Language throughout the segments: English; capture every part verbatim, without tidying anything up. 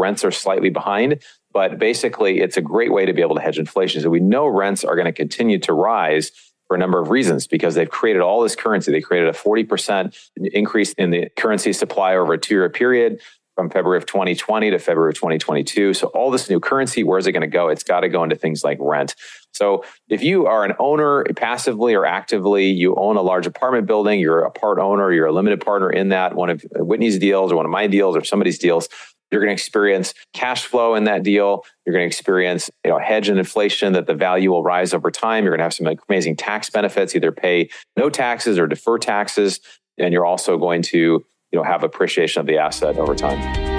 Rents are slightly behind, but basically it's a great way to be able to hedge inflation. So we know rents are going to continue to rise for a number of reasons, because they've created all this currency. They created a forty percent increase in the currency supply over a two-year period from February of twenty twenty to February of twenty twenty-two. So all this new currency, where's it going to go? It's got to go into things like rent. So if you are an owner passively or actively, you own a large apartment building, you're a part owner, you're a limited partner in that, one of Whitney's deals or one of my deals or somebody's deals, you're going to experience cash flow in that deal. You're going to experience, you know, hedge and inflation, that the value will rise over time. You're going to have some amazing tax benefits, either pay no taxes or defer taxes. And you're also going to, you know, have appreciation of the asset over time.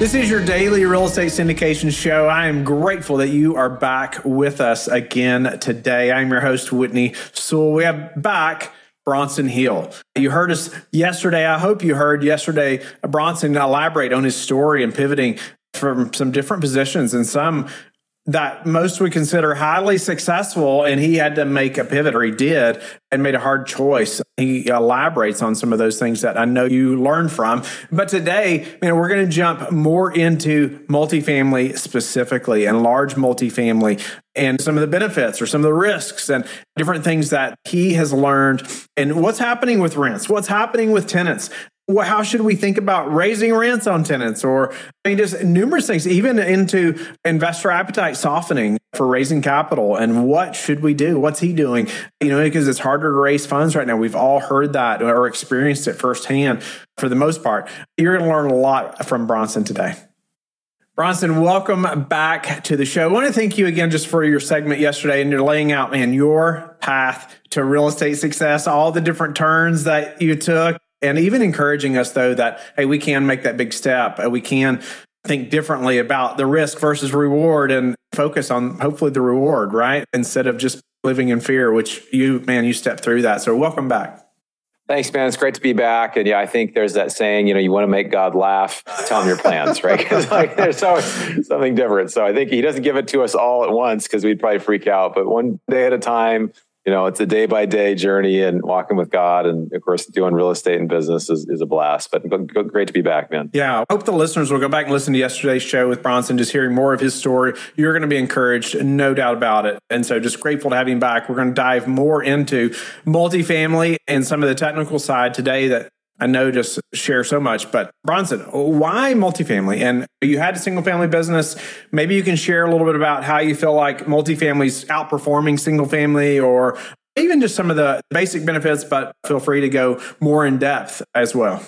This is your daily real estate syndication show. I am grateful that you are back with us again today. I'm your host, Whitney Sewell. We are back Bronson Hill. You heard us yesterday. I hope you heard yesterday Bronson elaborate on his story and pivoting from some different positions, and some that most would consider highly successful. And he had to make a pivot, or he did, and made a hard choice. He elaborates on some of those things that I know you learned from. But today, man, we're going to jump more into multifamily specifically, and large multifamily, and some of the benefits or some of the risks and different things that he has learned, and what's happening with rents, what's happening with tenants. How should we think about raising rents on tenants, or I mean, just numerous things, even into investor appetite softening for raising capital, and what should we do? What's he doing? You know, because it's harder to raise funds right now. We've all heard that or experienced it firsthand for the most part. You're going to learn a lot from Bronson today. Bronson, welcome back to the show. I want to thank you again just for your segment yesterday, and you're laying out, man, your path to real estate success, all the different turns that you took. And even encouraging us, though, that, hey, we can make that big step. We can think differently about the risk versus reward, and focus on hopefully the reward, right? Instead of just living in fear, which you, man, you stepped through that. So welcome back. Thanks, man. It's great to be back. And yeah, I think there's that saying, you know, you want to make God laugh, tell him your plans, right? Because like, there's always something different. So I think he doesn't give it to us all at once, because we'd probably freak out. But one day at a time. You know, it's a day by day journey, and walking with God, and of course, doing real estate and business is, is a blast. But great to be back, man. Yeah. I hope the listeners will go back and listen to yesterday's show with Bronson, just hearing more of his story. You're going to be encouraged, no doubt about it. And so just grateful to have him back. We're going to dive more into multifamily and some of the technical side today that I know just share so much. But Bronson, why multifamily? And you had a single family business. Maybe you can share a little bit about how you feel like multifamily's outperforming single family, or even just some of the basic benefits, but feel free to go more in depth as well.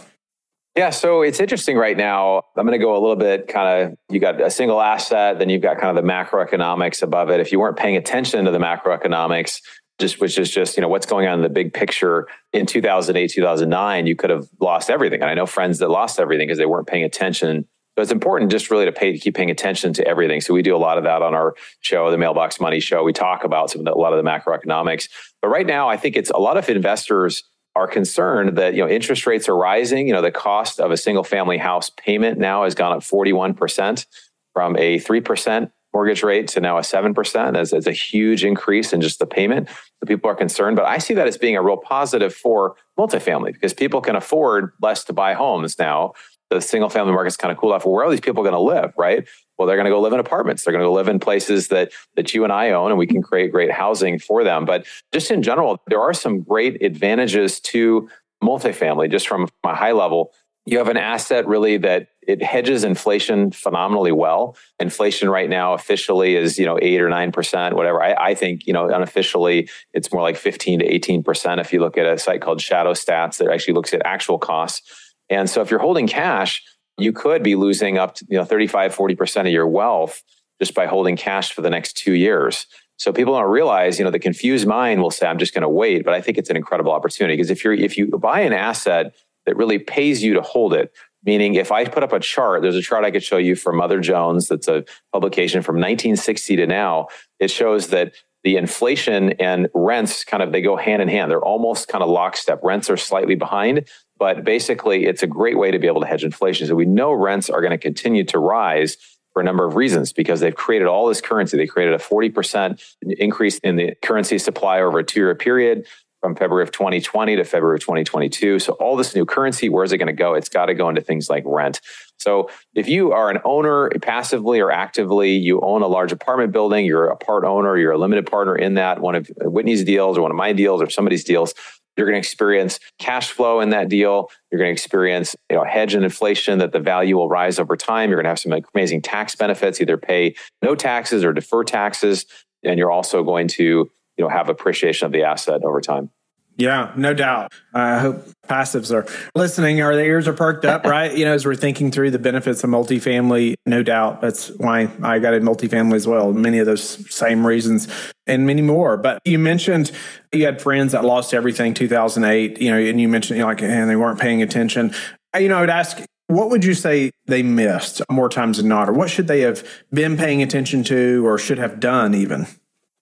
Yeah, so it's interesting right now. I'm going to go a little bit kind of, you got a single asset, then you've got kind of the macroeconomics above it. If you weren't paying attention to the macroeconomics, Just, which is just, you know, what's going on in the big picture in two thousand eight, two thousand nine, you could have lost everything. And I know friends that lost everything because they weren't paying attention. So it's important just really to pay, to keep paying attention to everything. So we do a lot of that on our show, the Mailbox Money Show. We talk about some of the, a lot of the macroeconomics. But right now, I think it's a lot of investors are concerned that, you know, interest rates are rising. You know, the cost of a single family house payment now has gone up forty-one percent from a three percent mortgage rate to now a seven percent. That's, that's a huge increase in just the payment. So people are concerned, but I see that as being a real positive for multifamily, because people can afford less to buy homes now. The single family market's kind of cooled off. Well, where are these people going to live, right? Well, they're going to go live in apartments. They're going to go live in places that, that you and I own, and we can create great housing for them. But just in general, there are some great advantages to multifamily, just from a high level. You have an asset really that it hedges inflation phenomenally well. Inflation right now officially is, you know, eight or nine percent, whatever. I, I think, you know, unofficially, it's more like fifteen to eighteen percent. If you look at a site called Shadow Stats that actually looks at actual costs. And so if you're holding cash, you could be losing up to, you know, thirty-five, forty percent of your wealth just by holding cash for the next two years. So people don't realize, you know, the confused mind will say, I'm just going to wait. But I think it's an incredible opportunity, because if you're, if you buy an asset that really pays you to hold it, meaning if I put up a chart, there's a chart I could show you from Mother Jones. That's a publication from nineteen sixty to now. It shows that the inflation and rents kind of, they go hand in hand. They're almost kind of lockstep. Rents are slightly behind, but basically it's a great way to be able to hedge inflation. So we know rents are going to continue to rise for a number of reasons, because they've created all this currency. They created a forty percent increase in the currency supply over a two-year period from February of twenty twenty to February of twenty twenty-two. So all this new currency, where's it going to go? It's got to go into things like rent. So if you are an owner passively or actively, you own a large apartment building, you're a part owner, you're a limited partner in that, one of Whitney's deals or one of my deals or somebody's deals, you're going to experience cash flow in that deal. You're going to experience, you know, hedge and inflation that the value will rise over time. You're going to have some amazing tax benefits, either pay no taxes or defer taxes. And you're also going to, you know, have appreciation of the asset over time. Yeah, no doubt. I hope passives are listening or their ears are perked up, right? You know, as we're thinking through the benefits of multifamily, no doubt. That's why I got in multifamily as well. Many of those same reasons and many more. But you mentioned you had friends that lost everything in two thousand eight, you know, and you mentioned, you know, like, and they weren't paying attention. You know, I would ask, what would you say they missed more times than not? Or what should they have been paying attention to or should have done even?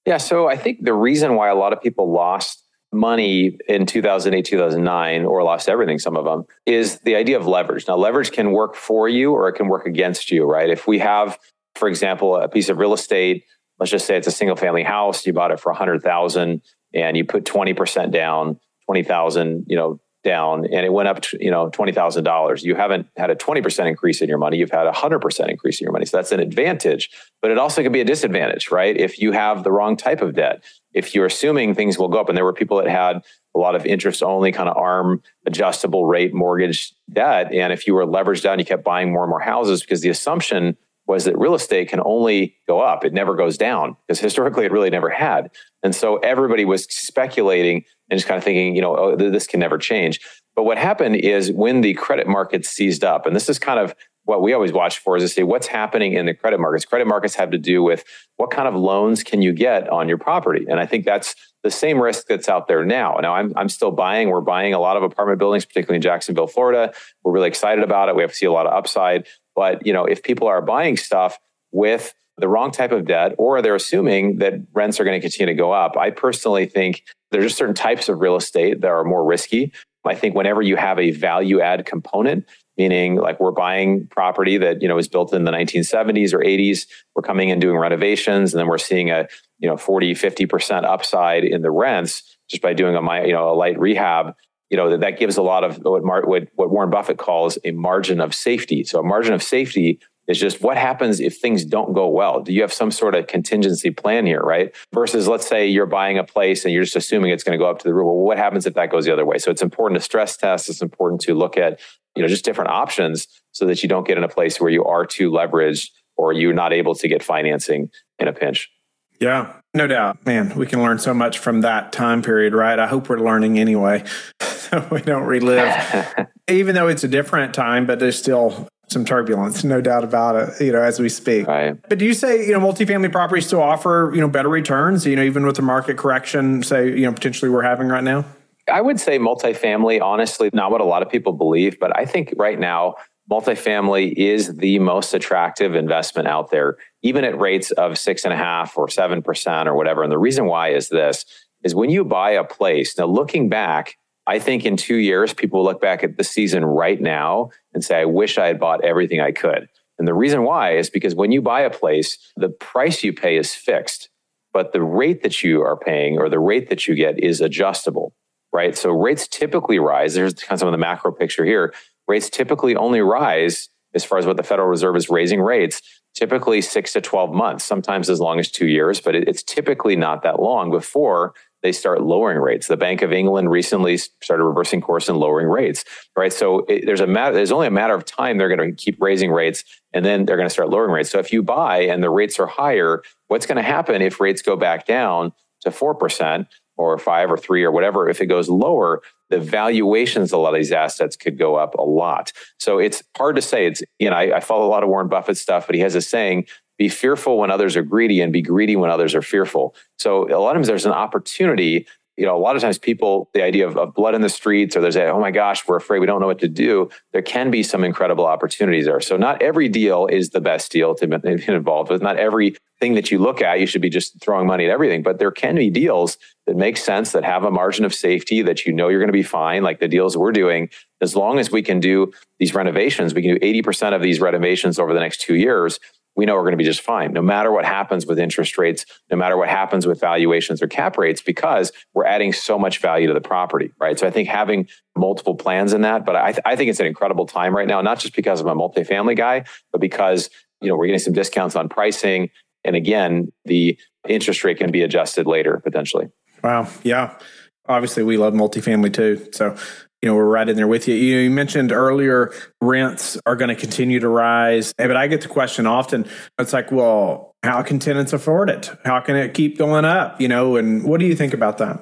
Yeah, so I think the reason why a lot of people lost money in two thousand eight, two thousand nine, or lost everything, some of them, is the idea of leverage. Now, leverage can work for you or it can work against you, right? If we have, for example, a piece of real estate, let's just say it's a single family house, you bought it for one hundred thousand dollars and you put twenty percent down, twenty thousand dollars, you know, down, and it went up, you know, twenty thousand dollars. You haven't had a twenty percent increase in your money. You've had a one hundred percent increase in your money. So that's an advantage, but it also can be a disadvantage, right? If you have the wrong type of debt, if you're assuming things will go up, and there were people that had a lot of interest only kind of A R M adjustable rate mortgage debt. And if you were leveraged down, you kept buying more and more houses because the assumption was that real estate can only go up. It never goes down because historically it really never had. And so everybody was speculating and just kind of thinking, you know, oh, this can never change. But what happened is when the credit markets seized up, and this is kind of what we always watch for, is to see what's happening in the credit markets. Credit markets have to do with what kind of loans can you get on your property. And I think that's the same risk that's out there now. Now, I'm I'm still buying. We're buying a lot of apartment buildings, particularly in Jacksonville, Florida. We're really excited about it. We have to see a lot of upside. But, you know, if people are buying stuff with the wrong type of debt, or they're assuming that rents are going to continue to go up, I personally think there are just certain types of real estate that are more risky. I think whenever you have a value add component, meaning like we're buying property that, you know, is built in the nineteen seventies or eighties, we're coming and doing renovations, and then we're seeing a, you know, forty, fifty percent upside in the rents just by doing a, you know, a light rehab. You know, that gives a lot of what, Mar- what Warren Buffett calls a margin of safety. So a margin of safety is just what happens if things don't go well. Do you have some sort of contingency plan here, right? Versus let's say you're buying a place and you're just assuming it's going to go up to the roof. Well, what happens if that goes the other way? So it's important to stress test. It's important to look at, you know, just different options so that you don't get in a place where you are too leveraged or you're not able to get financing in a pinch. Yeah, no doubt. Man, we can learn so much from that time period, right? I hope we're learning anyway. We don't relive, even though it's a different time, but there's still some turbulence, no doubt about it, you know, as we speak. Right. But do you say, you know, multifamily properties still offer, you know, better returns, you know, even with the market correction, say, you know, potentially we're having right now? I would say multifamily, honestly, not what a lot of people believe, but I think right now, multifamily is the most attractive investment out there, even at rates of six and a half or seven percent or whatever. And the reason why is this, is when you buy a place, now looking back, I think in two years, people will look back at the season right now and say, I wish I had bought everything I could. And the reason why is because when you buy a place, the price you pay is fixed, but the rate that you are paying or the rate that you get is adjustable, right? So rates typically rise. There's kind of some of the macro picture here. Rates typically only rise as far as what the Federal Reserve is raising rates, typically six to twelve months, sometimes as long as two years, but it's typically not that long before they start lowering rates. The Bank of England recently started reversing course and lowering rates, right? So it, there's a matter, there's only a matter of time they're going to keep raising rates, and then they're going to start lowering rates. So if you buy and the rates are higher, what's going to happen if rates go back down to four percent or five or three or whatever? If it goes lower, the valuations, a lot of these assets could go up a lot. So it's hard to say. It's, you know, I, I follow a lot of Warren Buffett stuff, but he has a saying, be fearful when others are greedy and be greedy when others are fearful. So a lot of times there's an opportunity. You know, a lot of times people, the idea of, of blood in the streets, or there's a, oh my gosh, we're afraid, we don't know what to do. There can be some incredible opportunities there. So not every deal is the best deal to be involved with. Not everything that you look at, you should be just throwing money at everything. But there can be deals that make sense, that have a margin of safety, that you know you're going to be fine, like the deals we're doing. As long as we can do these renovations, we can do eighty percent of these renovations over the next two years. we know we're going to be just fine, no matter what happens with interest rates, no matter what happens with valuations or cap rates, because we're adding so much value to the property, right? So I think having multiple plans in that, but I, th- I think it's an incredible time right now, not just because I'm a multifamily guy, but because, you know, we're getting some discounts on pricing. And again, the interest rate can be adjusted later, potentially. Wow. Yeah. Obviously, we love multifamily too. So, you know, we're right in there with you. You know, you mentioned earlier, rents are going to continue to rise. But I get the question often, it's like, well, how can tenants afford it? How can it keep going up? You know, and what do you think about that?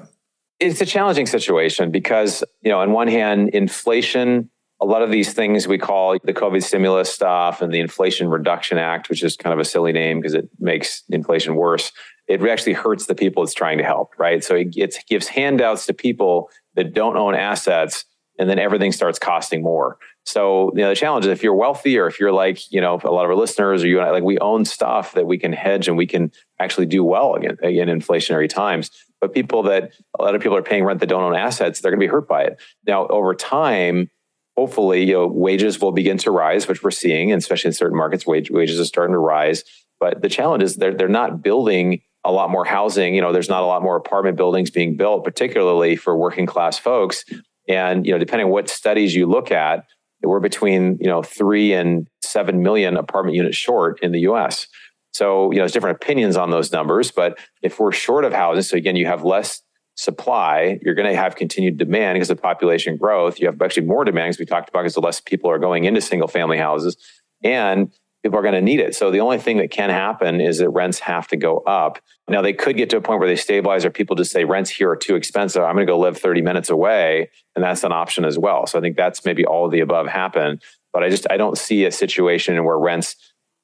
It's a challenging situation because, you know, on one hand, inflation, a lot of these things we call the COVID stimulus stuff and the Inflation Reduction Act, which is kind of a silly name because it makes inflation worse. It actually hurts the people it's trying to help, right? So it, it gives handouts to people that don't own assets, and then everything starts costing more. So, you know, the challenge is if you're wealthy or if you're like, you know, a lot of our listeners or you and I, like we own stuff that we can hedge and we can actually do well again in inflationary times. But people that, a lot of people are paying rent that don't own assets, they're going to be hurt by it. Now, over time, hopefully, you know, wages will begin to rise, which we're seeing, and especially in certain markets, wage, wages are starting to rise. But the challenge is they're, they're not building a lot more housing. You know, there's not a lot more apartment buildings being built, particularly for working class folks. And, you know, depending on what studies you look at, we're between, you know, three and seven million apartment units short in the U S. So, you know, there's different opinions on those numbers. But if we're short of housing, so again, you have less supply, you're going to have continued demand because of population growth. You have actually more demand, as we talked about, because the less people are going into single family houses and people are going to need it. So the only thing that can happen is that rents have to go up. Now, they could get to a point where they stabilize or people just say rents here are too expensive. I'm going to go live thirty minutes away. And that's an option as well. So I think that's maybe all of the above happen. But I just, I don't see a situation where rents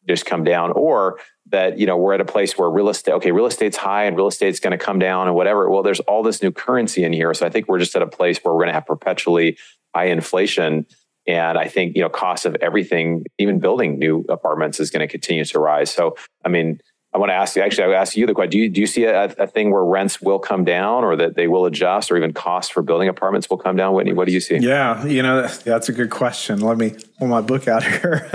just come down, or that, you know, we're at a place where real estate, okay, real estate's high and real estate's going to come down and whatever. Well, there's all this new currency in here. So I think we're just at a place where we're going to have perpetually high inflation. And I think, you know, cost of everything, even building new apartments, is going to continue to rise. So, I mean, I want to ask you, actually, I would ask you the question, do you, do you see a, a thing where rents will come down, or that they will adjust, or even costs for building apartments will come down? Whitney, what do you see? Yeah, you know, that's a good question. Let me pull my book out here.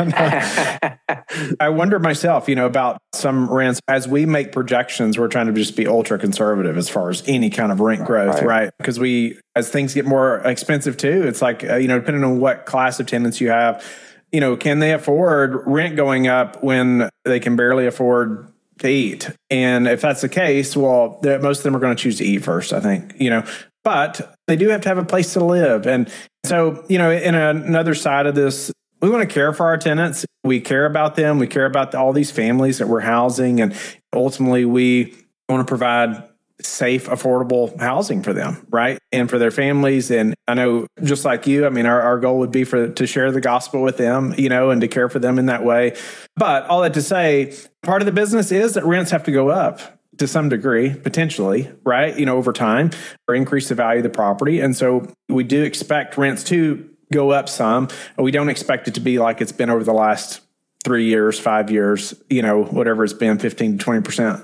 I wonder myself, you know, about some rents. As we make projections, we're trying to just be ultra conservative as far as any kind of rent growth, right? Because right? we, as things get more expensive too, it's like, uh, you know, depending on what class of tenants you have, you know, can they afford rent going up when they can barely afford to eat? And if that's the case, well, most of them are going to choose to eat first, I think, you know, but they do have to have a place to live. And so, you know, in a, another side of this, we want to care for our tenants. We care about them. We care about all these families that we're housing. And ultimately, we want to provide safe, affordable housing for them, right? And for their families. And I know, just like you, I mean, our, our goal would be for to share the gospel with them, you know, and to care for them in that way. But all that to say, part of the business is that rents have to go up to some degree, potentially, right? You know, over time, or increase the value of the property. And so we do expect rents to go up some. We don't expect it to be like it's been over the last three years, five years, you know, whatever it's been, fifteen to twenty percent.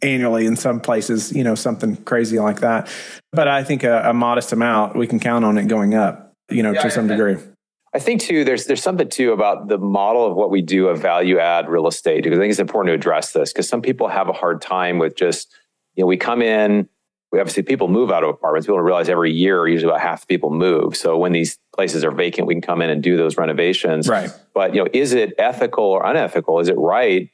Annually in some places, you know, something crazy like that. But I think a, a modest amount, we can count on it going up, you know, yeah, to some degree. I think too, there's there's something too about the model of what we do of value add real estate, because I think it's important to address this, because some people have a hard time with just, you know, we come in, we obviously people move out of apartments. People don't realize every year, usually about half the people move. So when these places are vacant, we can come in and do those renovations. Right. But, you know, is it ethical or unethical? Is it right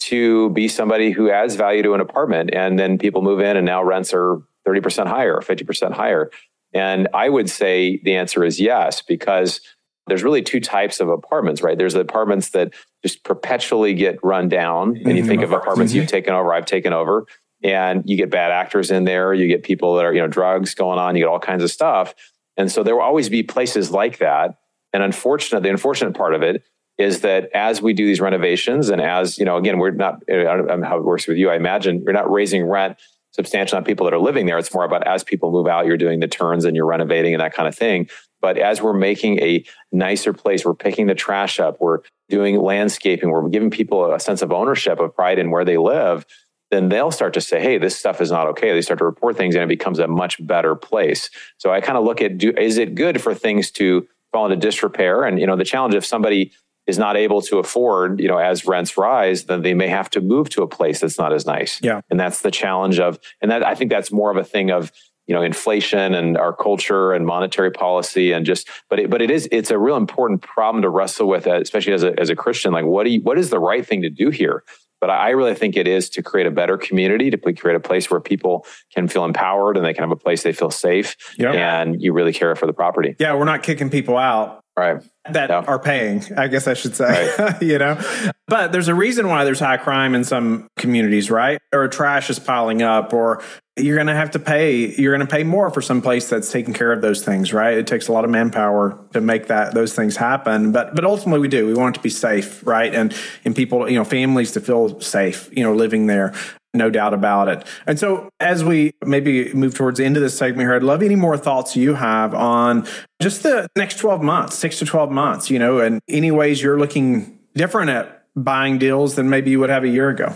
to be somebody who adds value to an apartment, and then people move in and now rents are thirty percent higher, or fifty percent higher? And I would say the answer is yes, because there's really two types of apartments, right? There's the apartments that just perpetually get run down. And you think of apartments you've taken over, I've taken over, and you get bad actors in there. You get people that are, you know, drugs going on, you get all kinds of stuff. And so there will always be places like that. And unfortunately, the unfortunate part of it is that as we do these renovations, and as, you know, again, we're not, I don't know how it works with you, I imagine you're not raising rent substantially on people that are living there. It's more about as people move out, you're doing the turns and you're renovating and that kind of thing. But as we're making a nicer place, we're picking the trash up, we're doing landscaping, we're giving people a sense of ownership, of pride in where they live, then they'll start to say, hey, this stuff is not okay. They start to report things and it becomes a much better place. So I kind of look at, do, is it good for things to fall into disrepair? And, you know, the challenge of somebody is not able to afford, you know, as rents rise, then they may have to move to a place that's not as nice. Yeah. And that's the challenge of, and that I think that's more of a thing of, you know, inflation and our culture and monetary policy and just, but it, but it is, it's a real important problem to wrestle with, especially as a, as a Christian, like what do you, what is the right thing to do here? But I really think it is to create a better community, to create a place where people can feel empowered and they can have a place they feel safe. Yep. And you really care for the property. Yeah, we're not kicking people out right. that no. are paying, I guess I should say, right. you know. But there's a reason why there's high crime in some communities, right? Or trash is piling up, or you're going to have to pay, you're going to pay more for some place that's taking care of those things, right? It takes a lot of manpower to make that, those things happen. But, but ultimately we do, we want it to be safe, right? And, and people, you know, families to feel safe, you know, living there, no doubt about it. And so as we maybe move towards the end of this segment here, I'd love any more thoughts you have on just the next twelve months, six to twelve months, you know, and any ways you're looking different at buying deals than maybe you would have a year ago.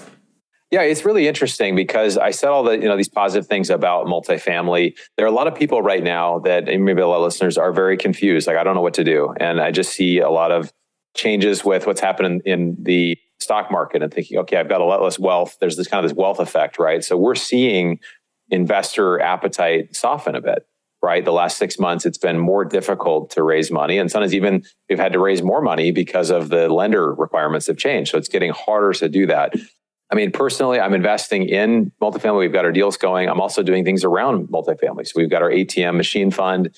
Yeah, it's really interesting because I said all the, you know, these positive things about multifamily. There are a lot of people right now that, and maybe a lot of listeners are very confused. Like, I don't know what to do. And I just see a lot of changes with what's happening in the stock market and thinking, okay, I've got a lot less wealth. There's this kind of this wealth effect, right? So we're seeing investor appetite soften a bit, right? The last six months, it's been more difficult to raise money. And sometimes even we've had to raise more money because of the lender requirements have changed. So it's getting harder to do that. I mean, personally, I'm investing in multifamily. We've got our deals going. I'm also doing things around multifamily. So we've got our A T M machine fund,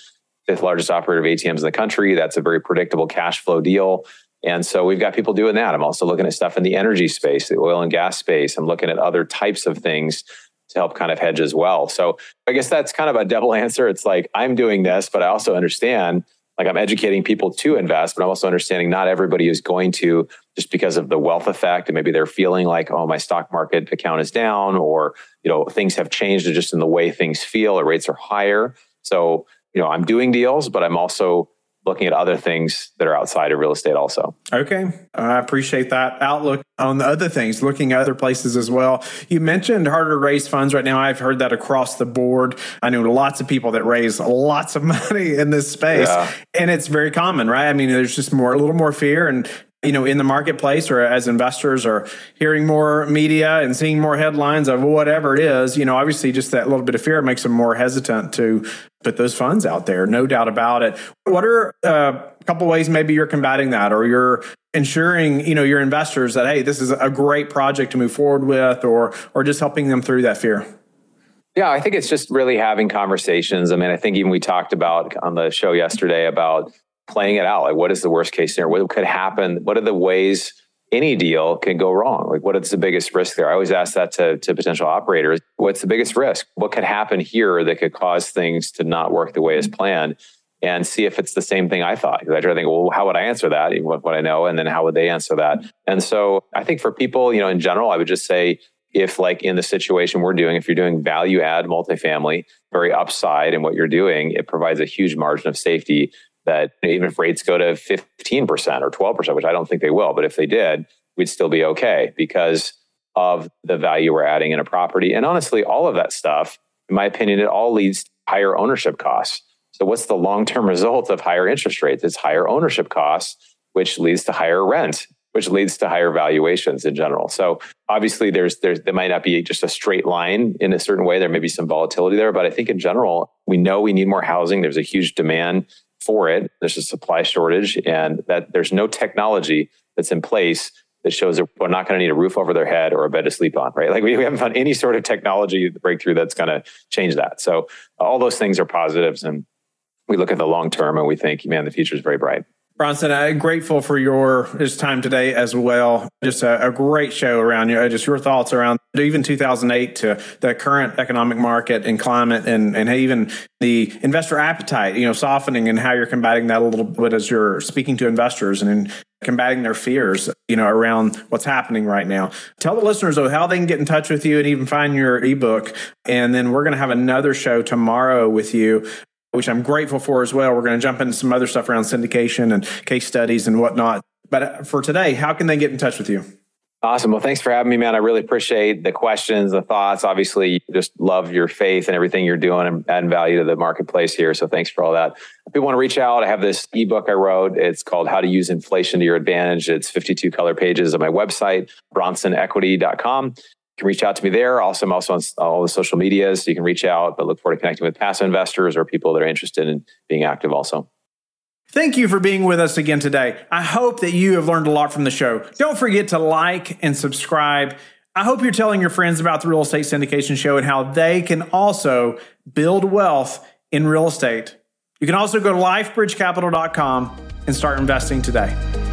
fifth largest operator of A T Ms in the country. That's a very predictable cash flow deal. And so we've got people doing that. I'm also looking at stuff in the energy space, the oil and gas space. I'm looking at other types of things to help kind of hedge as well. So I guess that's kind of a double answer. It's like, I'm doing this, but I also understand, like, I'm educating people to invest, but I'm also understanding not everybody is going to, just because of the wealth effect. And maybe they're feeling like, oh, my stock market account is down, or, you know, things have changed just in the way things feel, or rates are higher. So, you know, I'm doing deals, but I'm also looking at other things that are outside of real estate also. Okay. I appreciate that outlook on the other things, looking at other places as well. You mentioned harder to raise funds right now. I've heard that across the board. I know lots of people that raise lots of money in this space. Yeah. And it's very common, right? I mean, there's just more, a little more fear and, you know, in the marketplace, or as investors are hearing more media and seeing more headlines of whatever it is, you know, obviously just that little bit of fear makes them more hesitant to put those funds out there. No doubt about it. What are a uh, couple ways maybe you're combating that, or you're ensuring, you know, your investors that, hey, this is a great project to move forward with, or, or just helping them through that fear? Yeah, I think it's just really having conversations. I mean, I think even we talked about on the show yesterday about playing it out. Like, what is the worst case scenario? What could happen? What are the ways any deal can go wrong? Like, what is the biggest risk there? I always ask that to, to potential operators. What's the biggest risk? What could happen here that could cause things to not work the way as planned? And see if it's the same thing I thought. Because I try to think, well, how would I answer that? Even with what I know, and then how would they answer that? And so I think for people, you know, in general, I would just say, if like in the situation we're doing, if you're doing value add multifamily, very upside in what you're doing, it provides a huge margin of safety. That even if rates go to fifteen percent or twelve percent, which I don't think they will, but if they did, we'd still be okay because of the value we're adding in a property. And honestly, all of that stuff, in my opinion, it all leads to higher ownership costs. So what's the long-term result of higher interest rates? It's higher ownership costs, which leads to higher rent, which leads to higher valuations in general. So obviously, there's, there's there might not be just a straight line in a certain way. There may be some volatility there, but I think in general, we know we need more housing. There's a huge demand for it. There's a supply shortage, and that there's no technology that's in place that shows that we're not going to need a roof over their head or a bed to sleep on, right? Like we, we haven't found any sort of technology breakthrough that's going to change that. So all those things are positives. And we look at the long term and we think, man, the future is very bright. Bronson, I'm grateful for your just time today as well. Just a, a great show around you. Know, just your thoughts around even two thousand eight to the current economic market and climate, and and even the investor appetite, you know, softening, and how you're combating that a little bit as you're speaking to investors and in combating their fears, you know, around what's happening right now. Tell the listeners though how they can get in touch with you and even find your ebook. And then we're going to have another show tomorrow with you, which I'm grateful for as well. We're going to jump into some other stuff around syndication and case studies and whatnot. But for today, how can they get in touch with you? Awesome. Well, thanks for having me, man. I really appreciate the questions, the thoughts. Obviously, just love your faith and everything you're doing and adding value to the marketplace here. So thanks for all that. If you want to reach out, I have this ebook I wrote. It's called How to Use Inflation to Your Advantage. It's fifty-two color pages on my website, Bronson Equity dot com. You can reach out to me there. Also, I'm also on all the social medias, so you can reach out, but look forward to connecting with passive investors or people that are interested in being active also. Thank you for being with us again today. I hope that you have learned a lot from the show. Don't forget to like and subscribe. I hope you're telling your friends about the Real Estate Syndication Show and how they can also build wealth in real estate. You can also go to life bridge capital dot com and start investing today.